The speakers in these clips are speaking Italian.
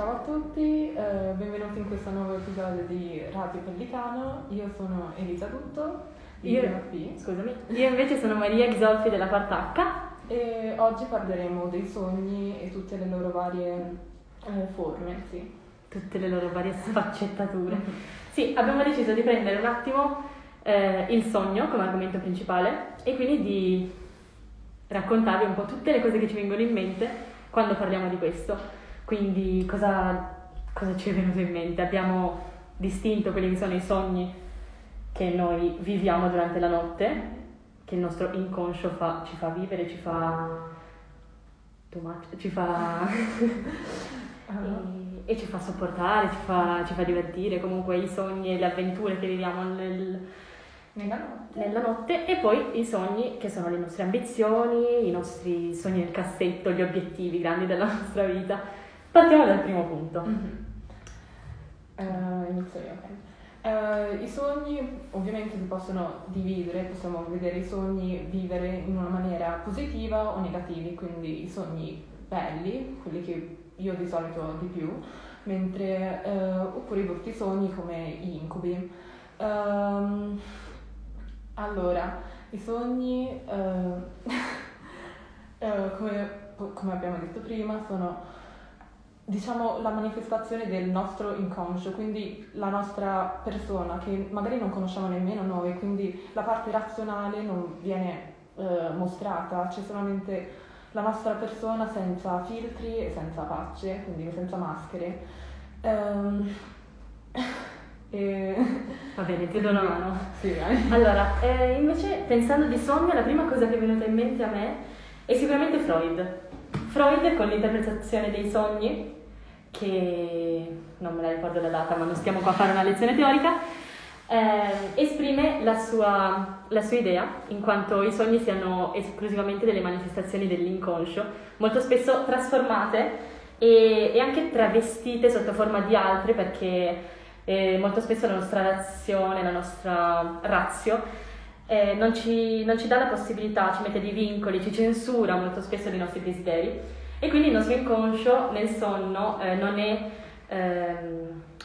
Ciao a tutti, benvenuti in questo nuovo episodio di Radio Pellicano. Io sono Elisa Dutto, io invece sono Maria Ghisolfi della Quarta H e oggi parleremo dei sogni e tutte le loro varie forme, sì. Tutte le loro varie sfaccettature. Sì, abbiamo deciso di prendere un attimo il sogno come argomento principale e quindi di raccontarvi un po' tutte le cose che ci vengono in mente quando parliamo di questo. Quindi cosa ci è venuto in mente? Abbiamo distinto quelli che sono i sogni che noi viviamo durante la notte, che il nostro inconscio ci fa vivere, ci fa e ci fa sopportare, ci fa divertire, comunque i sogni e le avventure che viviamo nella notte, e poi i sogni che sono le nostre ambizioni, i nostri sogni nel cassetto, gli obiettivi grandi della nostra vita. Partiamo dal primo punto. Inizio io, ok. I sogni ovviamente si possono dividere, possiamo vedere i sogni vivere in una maniera positiva o negativi, quindi i sogni belli, quelli che io di solito ho di più, mentre oppure i brutti sogni come gli incubi. Allora, i sogni, come abbiamo detto prima, sono diciamo la manifestazione del nostro inconscio, quindi la nostra persona che magari non conosciamo nemmeno noi, quindi la parte razionale non viene mostrata, c'è solamente la nostra persona senza filtri e senza facce, quindi senza maschere. Va bene, ti do una mano. Sì, allora, invece pensando di sogno, la prima cosa che è venuta in mente a me è sicuramente Freud con l'interpretazione dei sogni, che non me la ricordo la data, ma non stiamo qua a fare una lezione teorica, esprime la sua idea, in quanto i sogni siano esclusivamente delle manifestazioni dell'inconscio, molto spesso trasformate e anche travestite sotto forma di altre, perché molto spesso la nostra razio non ci dà la possibilità, ci mette dei vincoli, ci censura molto spesso dei nostri desideri, e quindi il nostro inconscio nel sonno non è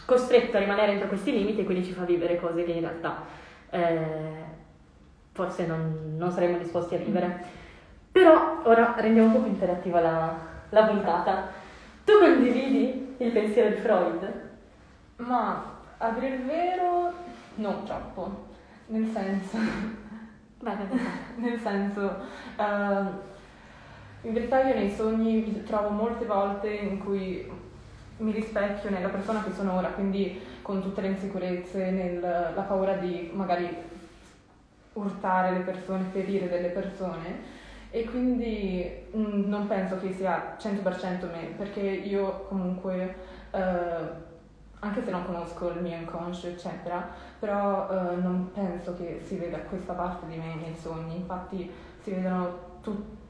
costretto a rimanere entro questi limiti, e quindi ci fa vivere cose che in realtà forse non saremmo disposti a vivere. Però ora rendiamo un po' più interattiva la puntata. Tu condividi il pensiero di Freud? Ma a dire il vero non troppo. In verità io nei sogni mi trovo molte volte in cui mi rispecchio nella persona che sono ora, quindi con tutte le insicurezze, la paura di magari urtare le persone, ferire delle persone, e quindi non penso che sia 100% me, perché io comunque anche se non conosco il mio inconscio, eccetera, però non penso che si veda questa parte di me nei sogni. Infatti si vedono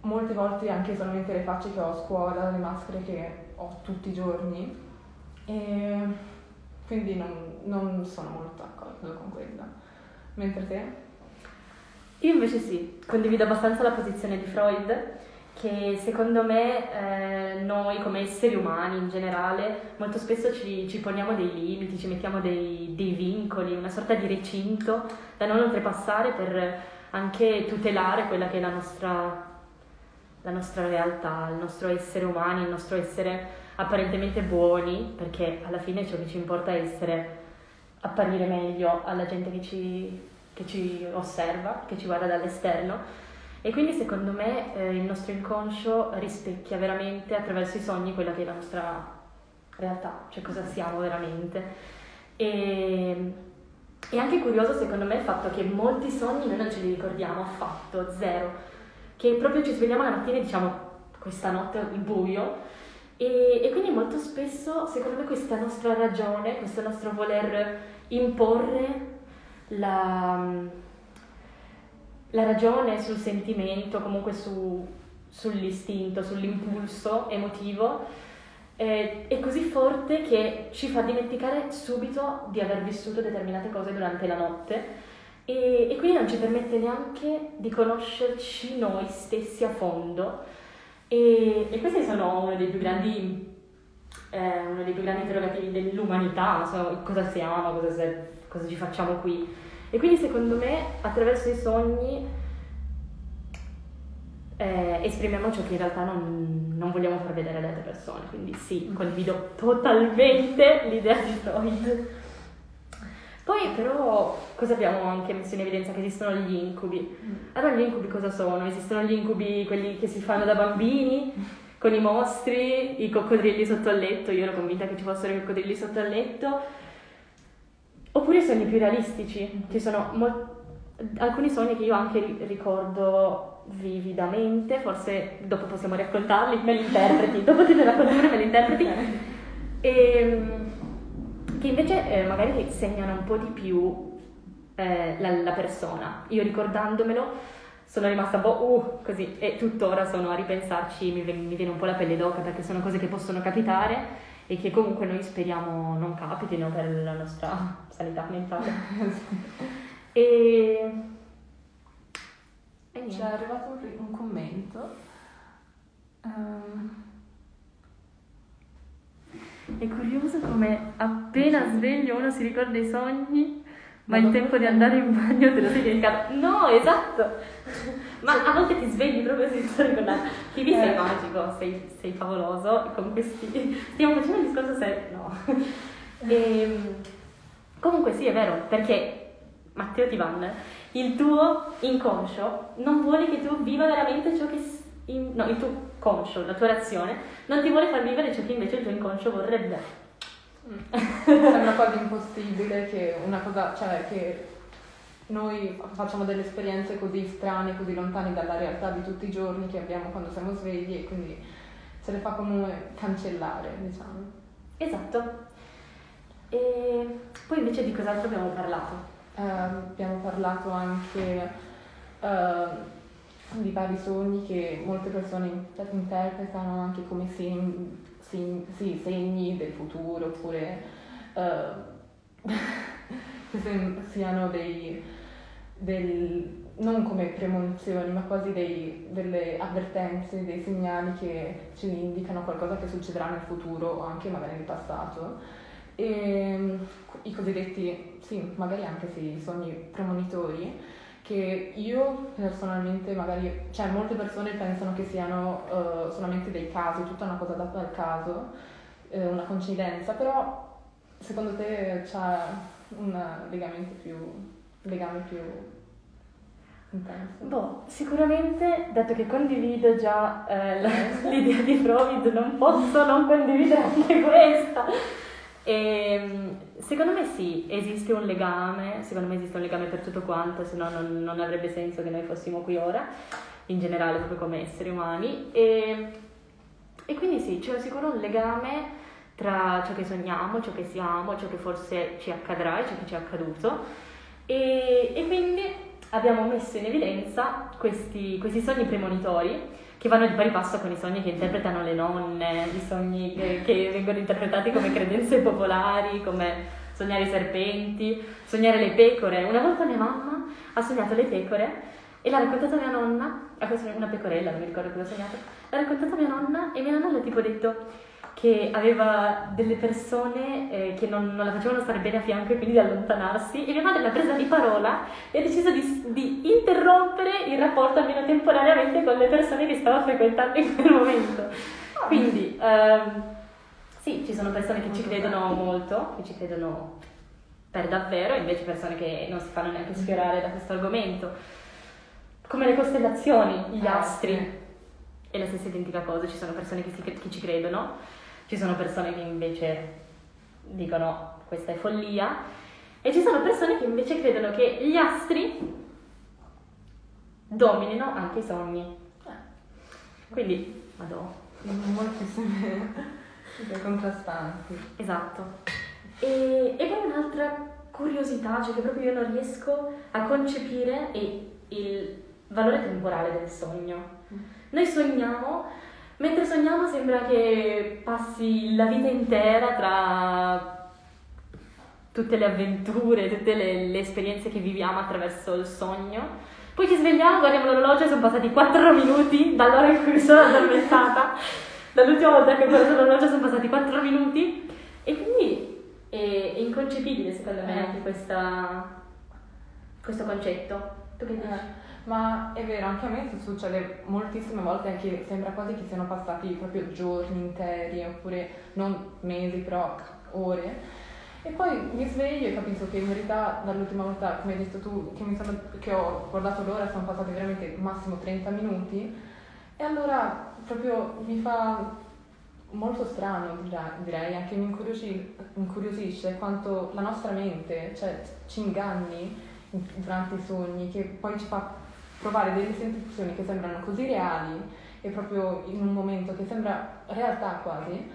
molte volte anche solamente le facce che ho a scuola, le maschere che ho tutti i giorni, e quindi non sono molto d'accordo con quella. Mentre te? Io invece sì, condivido abbastanza la posizione di Freud, che secondo me noi come esseri umani in generale molto spesso ci poniamo dei limiti, ci mettiamo dei vincoli, una sorta di recinto da non oltrepassare per anche tutelare quella che è la nostra realtà, il nostro essere umani, il nostro essere apparentemente buoni, perché alla fine ciò che ci importa è apparire meglio alla gente che ci osserva, che ci guarda dall'esterno. E quindi secondo me il nostro inconscio rispecchia veramente attraverso i sogni quella che è la nostra realtà, cioè cosa siamo veramente. E è anche curioso secondo me il fatto che molti sogni noi non ce li ricordiamo affatto, zero, che proprio ci svegliamo la mattina e diciamo questa notte il buio, e quindi molto spesso secondo me questa nostra ragione, questo nostro voler imporre la ragione sul sentimento, comunque sull'istinto, sull'impulso emotivo, è così forte che ci fa dimenticare subito di aver vissuto determinate cose durante la notte, e quindi non ci permette neanche di conoscerci noi stessi a fondo, e questi sono uno dei più grandi è uno dei più grandi interrogativi dell'umanità, non so cosa siamo, cosa ci facciamo qui. E quindi secondo me attraverso i sogni esprimiamo ciò che in realtà non vogliamo far vedere alle altre persone. Quindi sì, condivido totalmente l'idea di Freud. Poi però cosa abbiamo anche messo in evidenza? Che esistono gli incubi. Allora gli incubi cosa sono? Esistono gli incubi, quelli che si fanno da bambini, con i mostri, i coccodrilli sotto il letto. Io ero convinta che ci fossero i coccodrilli sotto il letto. Oppure sogni più realistici. Ci sono alcuni sogni che io anche ricordo vividamente, forse dopo possiamo raccontarli, me li interpreti, dopo te ne racconto, me li interpreti, e che invece magari segnano un po' di più la persona. Io ricordandomelo sono rimasta un po' così, e tuttora sono a ripensarci, mi viene un po' la pelle d'oca, perché sono cose che possono capitare e che comunque noi speriamo non capitino per la nostra sanità mentale. E ci è arrivato un commento È curioso come appena sveglio uno si ricorda i sogni, ma il tempo di andare in bagno te lo sei dedicato. No, esatto. Ma a volte ti svegli proprio senza ricordare. Ti sei magico, sei favoloso. Con questi stiamo facendo un discorso serio. No. E, comunque sì, è vero, perché Matteo Tivan, il tuo inconscio non vuole che tu viva veramente ciò che il tuo conscio, la tua reazione non ti vuole far vivere ciò che invece il tuo inconscio vorrebbe. Sembra quasi impossibile che una cosa, cioè che noi facciamo delle esperienze così strane, così lontane dalla realtà di tutti i giorni che abbiamo quando siamo svegli, e quindi se le fa come cancellare, diciamo. Esatto. E poi invece di cos'altro abbiamo parlato? Abbiamo parlato anche di vari sogni che molte persone interpretano anche come segni del futuro, oppure che siano non come premonizioni, ma quasi delle avvertenze, dei segnali che ci indicano qualcosa che succederà nel futuro o anche magari nel passato. E i cosiddetti, sì, magari anche sì, sogni premonitori, che io personalmente magari, cioè molte persone pensano che siano solamente dei casi, tutta una cosa data al caso, una coincidenza, però secondo te c'è un legame più intenso? Sicuramente, dato che condivido già l'idea di Freud, non posso non condividere anche questa. E secondo me sì, esiste un legame per tutto quanto, se no non avrebbe senso che noi fossimo qui ora, in generale proprio come esseri umani, e quindi sì, c'è sicuro un legame tra ciò che sogniamo, ciò che siamo, ciò che forse ci accadrà e ciò che ci è accaduto, e quindi abbiamo messo in evidenza questi sogni premonitori, che vanno di pari passo con i sogni che interpretano le nonne, i sogni che vengono interpretati come credenze popolari, come sognare i serpenti, sognare le pecore. Una volta mia mamma ha sognato le pecore e l'ha raccontata mia nonna, una pecorella, non mi ricordo cosa ha sognato, l'ha raccontata mia nonna, e mia nonna le ha tipo detto che aveva delle persone che non la facevano stare bene a fianco e quindi di allontanarsi, e mia madre l'ha presa di parola e ha deciso di interrompere il rapporto almeno temporaneamente con le persone che stava frequentando in quel momento. Quindi sì, ci sono persone che ci credono molto, che ci credono per davvero, e invece persone che non si fanno neanche sfiorare da questo argomento, come le costellazioni, gli astri, è la stessa identica cosa. Ci sono persone che ci credono, ci sono persone che invece dicono questa è follia, e ci sono persone che invece credono che gli astri dominino anche i sogni. Quindi, moltissime contrastanti. Esatto. E poi un'altra curiosità, cioè che proprio io non riesco a concepire, è il valore temporale del sogno. Noi sogniamo. Mentre sogniamo sembra che passi la vita intera tra tutte le avventure, tutte le esperienze che viviamo attraverso il sogno. Poi ci svegliamo, guardiamo l'orologio e sono passati 4 minuti dall'ora in cui mi sono addormentata. Dall'ultima volta che ho guardato l'orologio sono passati 4 minuti e quindi è inconcepibile secondo me anche questo concetto. Tu che dici? Ma è vero, anche a me succede moltissime volte, anche sembra quasi che siano passati proprio giorni interi, oppure non mesi, però ore. E poi mi sveglio e capisco che in verità dall'ultima volta, come hai detto tu, che ho guardato l'ora, sono passati veramente massimo 30 minuti. E allora proprio mi fa molto strano, direi, anche mi incuriosisce quanto la nostra mente, cioè ci inganni durante i sogni, che poi ci fa provare delle sensazioni che sembrano così reali e proprio in un momento che sembra realtà quasi,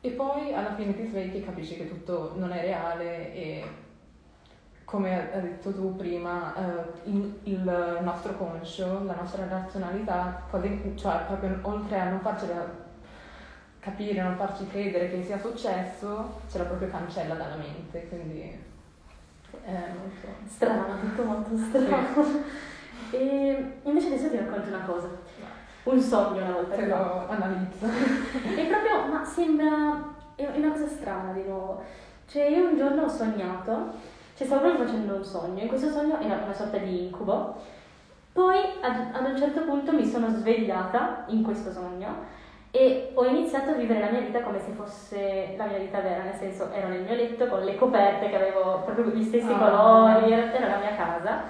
e poi alla fine ti svegli e capisci che tutto non è reale e, come hai detto tu prima, il nostro conscio, la nostra razionalità, cioè proprio oltre a non farci capire, non farci credere che sia successo, ce la proprio cancella dalla mente, quindi... molto strano, tutto molto strano. Sì. E invece adesso ti racconto una cosa, un sogno una volta. Te lo analizzo. È proprio, ma sembra, è una cosa strana di nuovo. Cioè io un giorno ho sognato, cioè stavo proprio facendo un sogno, in questo sogno era una sorta di incubo, poi ad un certo punto mi sono svegliata in questo sogno e ho iniziato a vivere la mia vita come se fosse la mia vita vera, nel senso ero nel mio letto con le coperte che avevo proprio gli stessi colori, era la mia casa,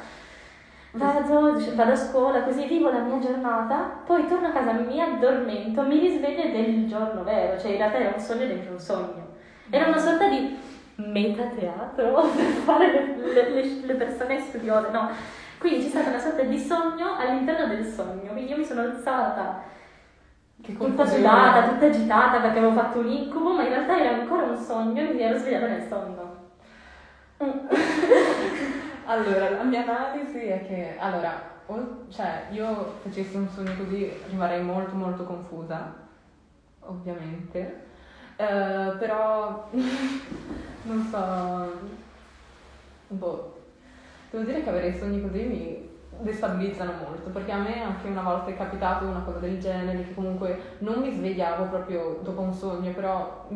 vado a scuola, così vivo la mia giornata, poi torno a casa, mi addormento, mi risveglio del giorno vero, cioè in realtà era un sogno dentro un sogno, era una sorta di metateatro per fare le persone studiose, no? Quindi c'è stata una sorta di sogno all'interno del sogno, quindi io mi sono alzata tutta sudata, tutta agitata perché avevo fatto un incubo, ma in realtà era ancora un sogno e mi ero svegliata nel sonno. Allora, la mia analisi è che io facessi un sogno così rimarrei molto molto confusa, ovviamente, però non so, devo dire che avere sogni così mi destabilizzano molto, perché a me anche una volta è capitato una cosa del genere, che comunque non mi svegliavo proprio dopo un sogno, però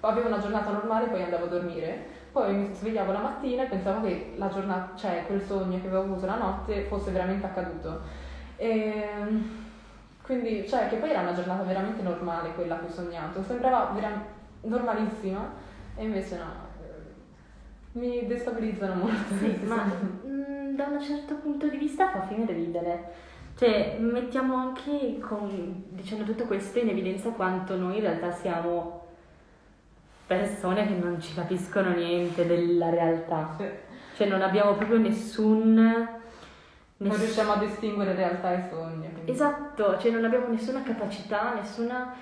avevo una giornata normale, poi andavo a dormire, poi mi svegliavo la mattina e pensavo che la giornata, cioè quel sogno che avevo avuto la notte fosse veramente accaduto, e quindi, cioè, che poi era una giornata veramente normale quella che ho sognato, sembrava normalissima e invece no, mi destabilizzano molto. Sì, da un certo punto di vista fa finire ridere, cioè mettiamo anche dicendo tutto questo in evidenza quanto noi in realtà siamo persone che non ci capiscono niente della realtà, sì. Cioè non abbiamo proprio non riusciamo a distinguere realtà e sogno, quindi. Esatto, cioè non abbiamo nessuna capacità, nessuna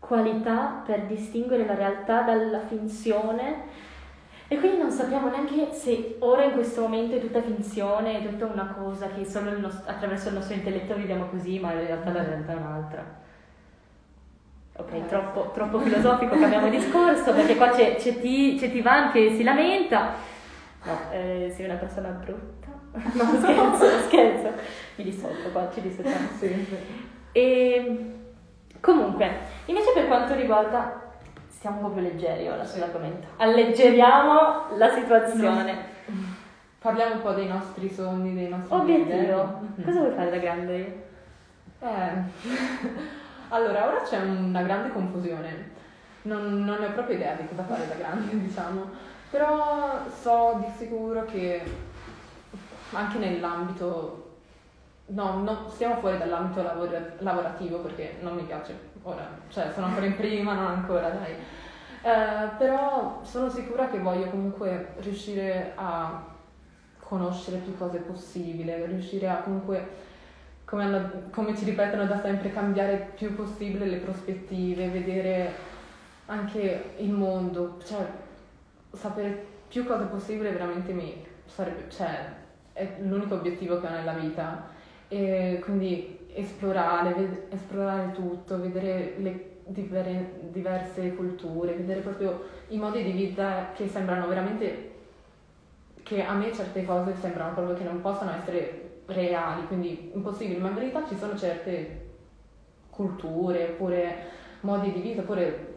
qualità per distinguere la realtà dalla finzione. E quindi non sappiamo neanche se ora in questo momento è tutta finzione, è tutta una cosa che solo attraverso il nostro intelletto vediamo così, ma in realtà la realtà è un'altra. Ok, troppo filosofico, cambiamo discorso, perché qua c'è Tivan che si lamenta. No, sei una persona brutta. No, scherzo. Mi dissolvo qua, ci dissociamo. Sì. E comunque, invece per quanto riguarda... Siamo un po' più leggeri ora sull'argomento. Alleggeriamo la situazione. Parliamo un po' dei nostri sogni, dei nostri obiettivo. Cosa vuoi fare da grande? Allora, ora c'è una grande confusione. Non ne ho proprio idea di cosa fare da grande, diciamo. Però so di sicuro che anche nell'ambito... No, stiamo fuori dall'ambito lavorativo perché non mi piace ora, cioè sono ancora in prima, non ancora, dai. Però sono sicura che voglio comunque riuscire a conoscere più cose possibile, riuscire a comunque, come ci ripetono da sempre, cambiare più possibile le prospettive, vedere anche il mondo, cioè sapere più cose possibile veramente mi sarebbe, cioè è l'unico obiettivo che ho nella vita. E quindi esplorare tutto, vedere le diverse culture, vedere proprio i modi di vita che sembrano veramente, che a me certe cose sembrano proprio che non possano essere reali, quindi impossibili, ma in verità ci sono certe culture oppure modi di vita, oppure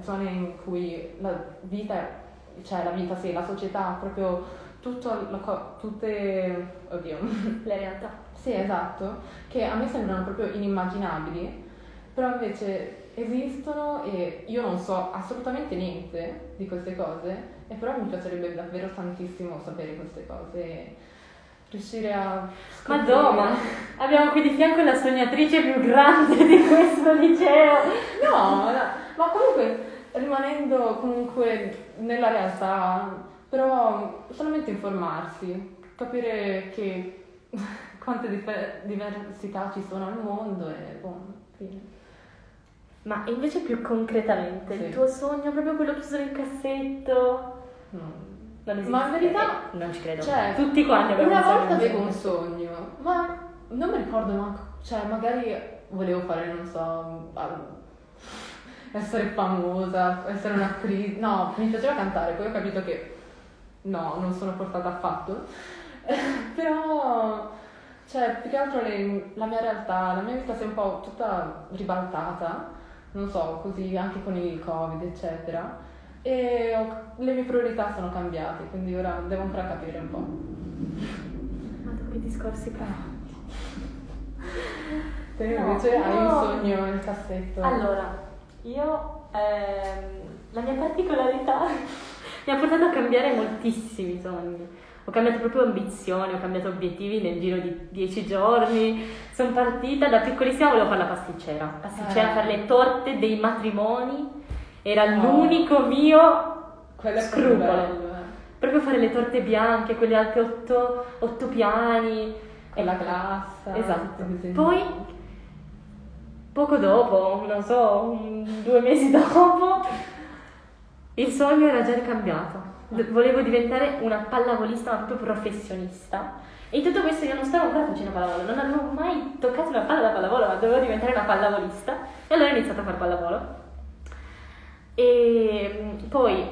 zone in cui la vita, la società, proprio tutte, oddio, le realtà. Sì, esatto, che a me sembrano proprio inimmaginabili, però invece esistono e io non so assolutamente niente di queste cose, e però mi piacerebbe davvero tantissimo sapere queste cose, riuscire a scoprire. Madonna, abbiamo qui di fianco la sognatrice più grande di questo liceo. No, ma comunque rimanendo comunque nella realtà, però solamente informarsi, capire che quante diversità ci sono al mondo e buono, fine. Ma invece più concretamente, sì, il tuo sogno, proprio quello chiuso nel cassetto? No. Non esiste. Ma in verità non ci credo. Cioè, tutti quanti avevo un sogno. Una volta avevo un sogno, ma non mi ricordo manco. Cioè, magari volevo fare, non so, essere famosa, essere un'attrice. No, mi piaceva cantare, poi ho capito che no, non sono portata affatto. Però, cioè, più che altro la mia realtà, la mia vita si è un po' tutta ribaltata, non so, così anche con il Covid, eccetera, e le mie priorità sono cambiate, quindi ora devo ancora capire un po'. Ma che discorsi pesanti. Te invece hai un sogno nel cassetto? Allora, io la mia particolarità mi ha portato a cambiare moltissimi sogni. Ho cambiato proprio ambizione, ho cambiato obiettivi nel giro di 10 giorni. Sono partita da piccolissima, volevo fare la pasticcera, fare le torte dei matrimoni, era l'unico mio scrupolo. Proprio fare le torte bianche, quelle alte 8 piani. Con la glassa. Esatto. Poi, poco dopo, non so, 2 mesi dopo, il sogno era già ricambiato. Volevo diventare una pallavolista, ma proprio professionista, e in tutto questo io non stavo ancora facendo pallavolo, non avevo mai toccato una palla da pallavolo, ma dovevo diventare una pallavolista, e allora ho iniziato a fare pallavolo. E poi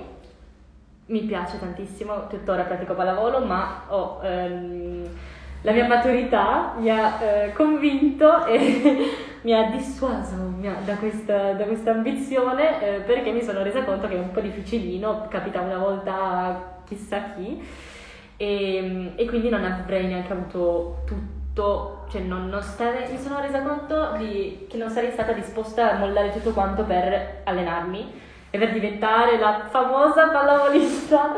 mi piace tantissimo, tuttora pratico pallavolo, ma la mia maturità mi ha convinto e mi ha dissuaso da questa ambizione, perché mi sono resa conto che è un po' difficilino, capita una volta chissà chi, e quindi non avrei neanche avuto tutto, cioè mi sono resa conto che non sarei stata disposta a mollare tutto quanto per allenarmi e per diventare la famosa pallavolista,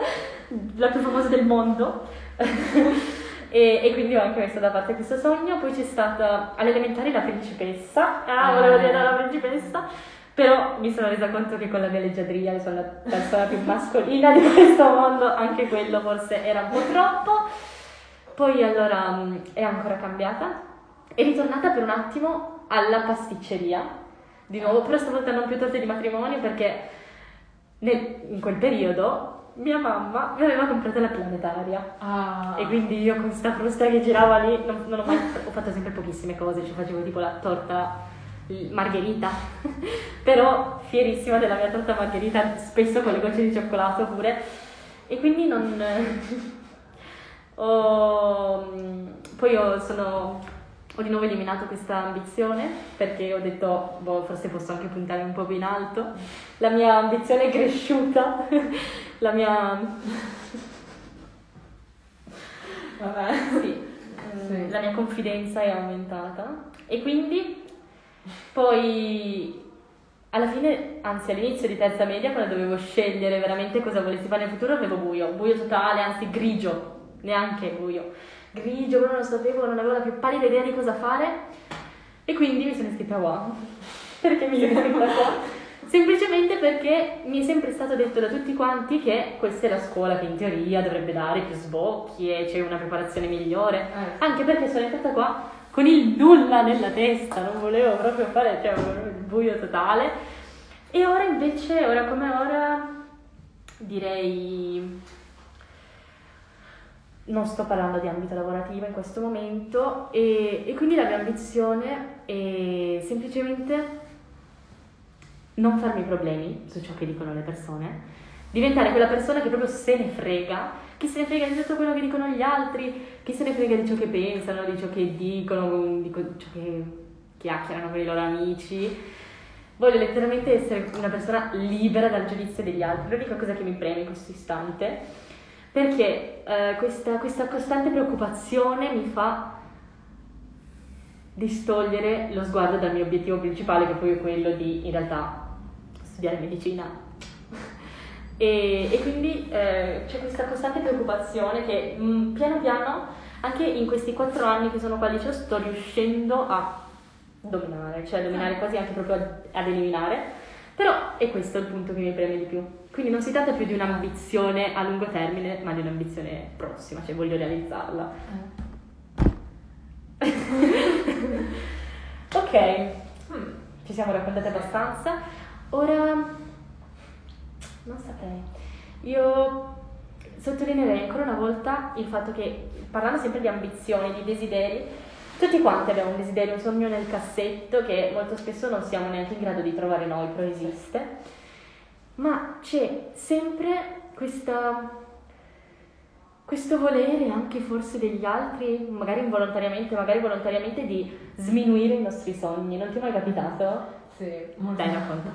la più famosa del mondo. E quindi ho anche messo da parte questo sogno. Poi c'è stata all'elementare la principessa, volevo diventare la principessa, però mi sono resa conto che con la mia leggiadria sono la persona più mascolina di questo mondo, anche quello forse era un po' troppo. Poi allora è ancora cambiata, è ritornata per un attimo alla pasticceria di nuovo, però stavolta non più torte di matrimonio, perché in quel periodo mia mamma mi aveva comprato la planetaria, e quindi io con questa frusta che girava lì non ho mai ho fatto sempre pochissime cose, facevo tipo la torta margherita però fierissima della mia torta margherita, spesso con le gocce di cioccolato pure, e quindi non poi ho di nuovo eliminato questa ambizione, perché ho detto, forse posso anche puntare un po' più in alto. La mia ambizione è cresciuta, la mia confidenza è aumentata, e quindi poi alla fine, anzi all'inizio di terza media, quando dovevo scegliere veramente cosa volessi fare nel futuro, avevo buio totale, anzi grigio, neanche buio, però non sapevo, non avevo la più pallida idea di cosa fare, e quindi mi sono iscritta qua. Perché mi sono iscritta qua? Semplicemente perché mi è sempre stato detto da tutti quanti che questa è la scuola che in teoria dovrebbe dare più sbocchi e c'è una preparazione migliore, anche perché sono entrata qua con il nulla nella testa, non volevo proprio fare, il buio totale, e ora invece, ora come ora, direi... Non sto parlando di ambito lavorativo in questo momento, e quindi la mia ambizione è semplicemente non farmi problemi su ciò che dicono le persone, diventare quella persona che proprio se ne frega di tutto quello che dicono gli altri, che se ne frega di ciò che pensano, di ciò che dicono, di ciò che chiacchierano con i loro amici, Voglio letteralmente essere una persona libera dal giudizio degli altri, l'unica cosa che mi preme in questo istante, perché questa costante preoccupazione mi fa distogliere lo sguardo dal mio obiettivo principale, che poi è quello di, in realtà, studiare medicina. E quindi c'è questa costante preoccupazione che piano piano, anche in questi 4 anni che sono qua al liceo, sto riuscendo a dominare, cioè dominare quasi anche proprio ad eliminare, però è questo il punto che mi preme di più. Quindi non si tratta più di un'ambizione a lungo termine, ma di un'ambizione prossima, cioè voglio realizzarla. Ok, ci siamo raccontate abbastanza. Ora, non saprei, io sottolineerei ancora una volta il fatto che, parlando sempre di ambizioni, di desideri, tutti quanti abbiamo un desiderio, un sogno nel cassetto che molto spesso non siamo neanche in grado di trovare noi, però esiste. Ma c'è sempre questo volere, anche forse degli altri, magari involontariamente, magari volontariamente, di sminuire i nostri sogni. Non ti è mai capitato? Sì, molto. Dai, racconta.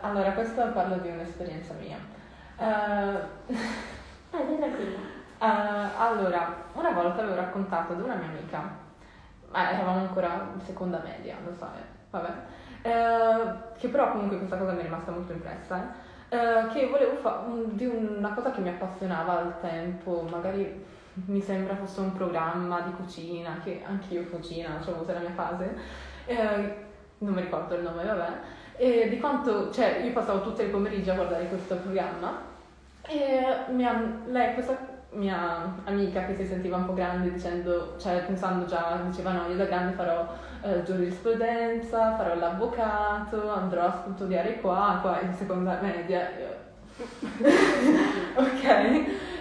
Allora, questo parlo di un'esperienza mia. Dai, tranquilla. Allora, una volta avevo raccontato ad una mia amica, ma eravamo ancora in seconda media, lo so, vabbè, che però comunque questa cosa mi è rimasta molto impressa, che volevo fare di una cosa che mi appassionava al tempo, magari mi sembra fosse un programma di cucina, che anche io cucina, cioè avevo avuto la mia fase, non mi ricordo il nome, vabbè, di quanto, cioè io passavo tutte le pomeriggi a guardare questo programma, e lei questa mia amica, che si sentiva un po' grande, dicendo, cioè pensando già, diceva no, io da grande farò giurisprudenza, farò l'avvocato, andrò a studiare qua in seconda media. Ok,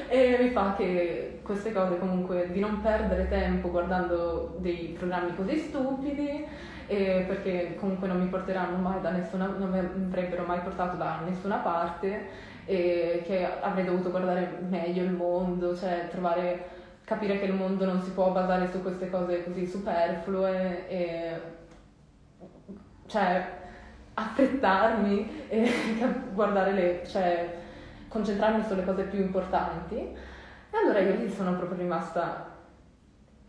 e mi fa che queste cose, comunque, di non perdere tempo guardando dei programmi così stupidi, perché comunque non mi porteranno mai da nessuna, non mi avrebbero mai portato da nessuna parte, e che avrei dovuto guardare meglio il mondo, cioè capire che il mondo non si può basare su queste cose così superflue, e cioè affrettarmi e guardare cioè concentrarmi sulle cose più importanti. E allora io lì sono proprio rimasta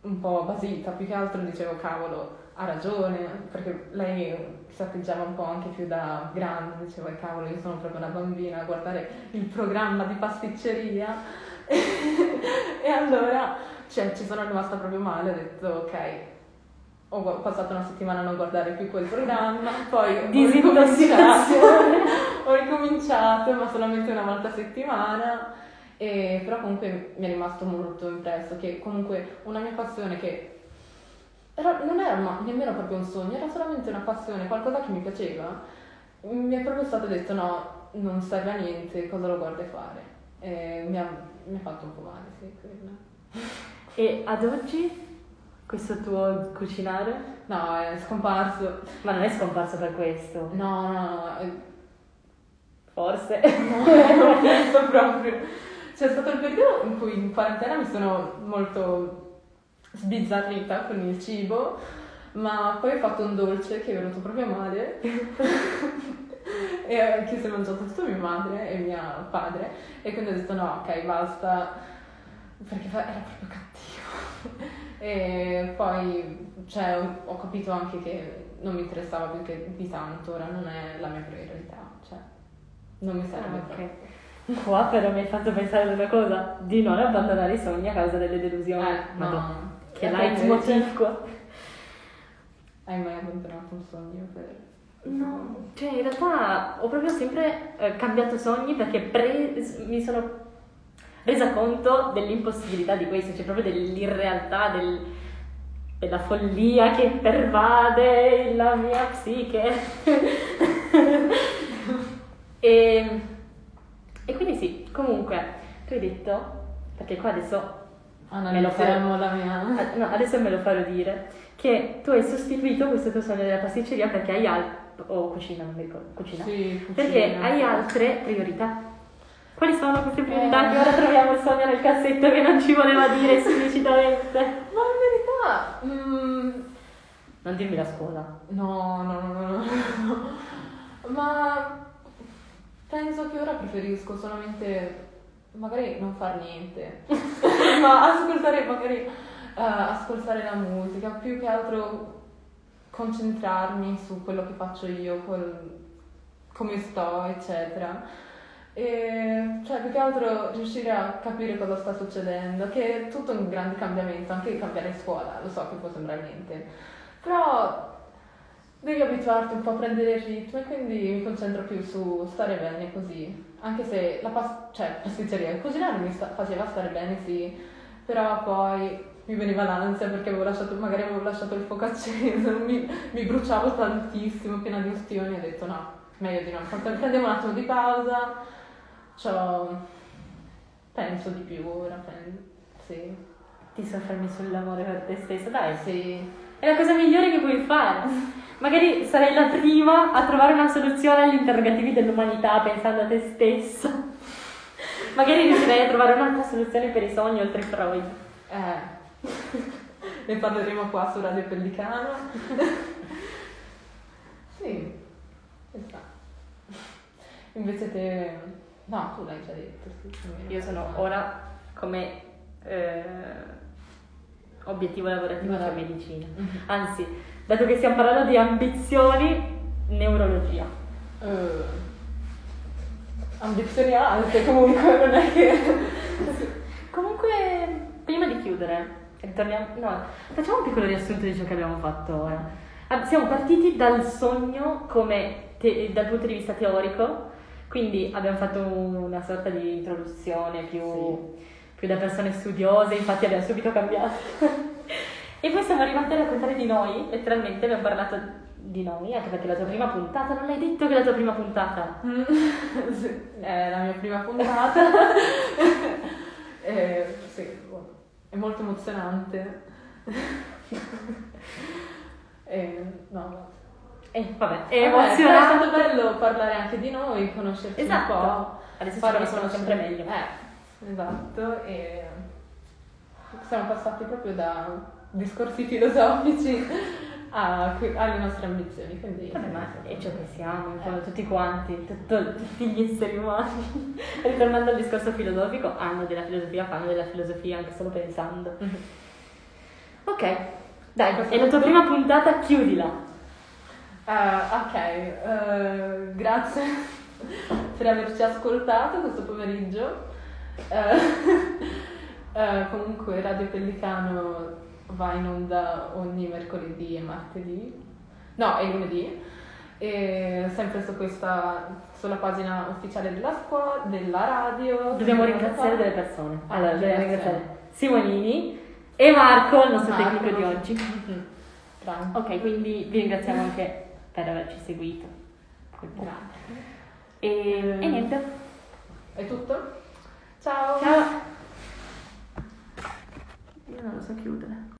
un po' basita, più che altro dicevo cavolo, ha ragione, perché lei si atteggiava un po' anche più da grande, diceva cavolo, io sono proprio una bambina a guardare il programma di pasticceria. E allora, cioè, ci sono rimasta proprio male, ho detto ok, ho passato una settimana a non guardare più quel programma, poi ho ricominciato, ma solamente una volta a settimana, però comunque mi è rimasto molto impresso che comunque una mia passione che non era nemmeno proprio un sogno, era solamente una passione, qualcosa che mi piaceva. Mi è proprio stato detto no, non serve a niente, cosa lo guardi fare? E mi ha fatto un po' male, sì, quella. E ad oggi questo tuo cucinare? No, è scomparso. Ma non è scomparso per questo? No. Forse. No, non penso proprio. C'è stato il periodo in cui in quarantena mi sono molto sbizzarrita con il cibo, ma poi ho fatto un dolce che è venuto proprio male e che si è mangiato tutto mia madre e mio padre, e quindi ho detto no, ok, basta, perché era proprio cattivo. E poi, cioè, ho capito anche che non mi interessava più che di tanto, ora non è la mia priorità, cioè non mi serve. Okay. Qua però mi hai fatto pensare ad una cosa, di non abbandonare i sogni a causa delle delusioni. No. Che light motif qua. Hai mai abbandonato un sogno? No, cioè in realtà ho proprio sempre cambiato sogni, perché mi sono resa conto dell'impossibilità di questo, cioè proprio dell'irrealtà, della follia che pervade la mia psiche. E quindi sì, comunque, tu hai detto, perché qua adesso adesso me lo farò dire, che tu hai sostituito questo tuo sogno della pasticceria perché hai cucina, non mi ricordo, cucina. Sì, cucina. Perché hai altre priorità. Quali sono queste priorità? Che ora troviamo il sogno nel cassetto che non ci voleva dire esplicitamente. Ma in verità Non dirmi la scuola. No. Ma penso che ora preferisco solamente magari non far niente, ma ascoltare magari ascoltare la musica, più che altro concentrarmi su quello che faccio io, come sto, eccetera. E cioè più che altro riuscire a capire cosa sta succedendo, che è tutto un grande cambiamento, anche cambiare scuola, lo so che può sembrare niente, però devi abituarti un po' a prendere il ritmo, e quindi mi concentro più su stare bene così, anche se pasticceria, il cucinare mi faceva stare bene, sì, però poi mi veniva l'ansia perché avevo lasciato il fuoco acceso, mi bruciavo tantissimo, piena di ustioni, ho detto no, meglio di no, prendevo un attimo di pausa, penso di più ora, sì. Ti soffermi sull'amore per te stessa, dai, sì, è la cosa migliore che puoi fare. Magari sarai la prima a trovare una soluzione agli interrogativi dell'umanità pensando a te stessa. Magari riuscirai a trovare un'altra soluzione per i sogni oltre Freud. Ne parleremo qua su Radio Pellicano. Sì, esatto. Invece te... No, tu l'hai già detto. Sì. Io sono ora come... obiettivo lavorativo della medicina. Anzi, dato che stiamo parlando di ambizioni, neurologia. Ambizioni alte comunque, non è che... Comunque, prima di chiudere, facciamo un piccolo riassunto di ciò che abbiamo fatto ora. Siamo partiti dal sogno come dal punto di vista teorico, quindi abbiamo fatto una sorta di introduzione più... Sì. Più da persone studiose, infatti abbiamo subito cambiato. E poi siamo arrivati a raccontare di noi, letteralmente abbiamo parlato di noi, anche perché la tua prima puntata, non l'hai detto che è la tua prima puntata? È la mia prima puntata. Sì, è molto emozionante. È emozionante. È stato bello parlare anche di noi, conoscerci un po'. Adesso ci conosciamo sempre meglio. Esatto, e siamo passati proprio da discorsi filosofici alle nostre ambizioni, quindi... Vabbè, ma è ciò che siamo, tutti quanti, tutti gli esseri umani, ritornando al discorso filosofico, fanno della filosofia anche solo pensando. Ok, dai, è la tua prima puntata, chiudila. Grazie per averci ascoltato questo pomeriggio. Comunque Radio Pellicano va in onda ogni mercoledì e martedì, no, e lunedì, e sempre sulla pagina ufficiale della scuola, della radio. Dobbiamo ringraziare delle persone. Allora, dobbiamo ringraziare Simonini e Marco, il nostro tecnico di oggi. Ok, quindi vi ringraziamo anche per averci seguito. E niente, è tutto. Ciao!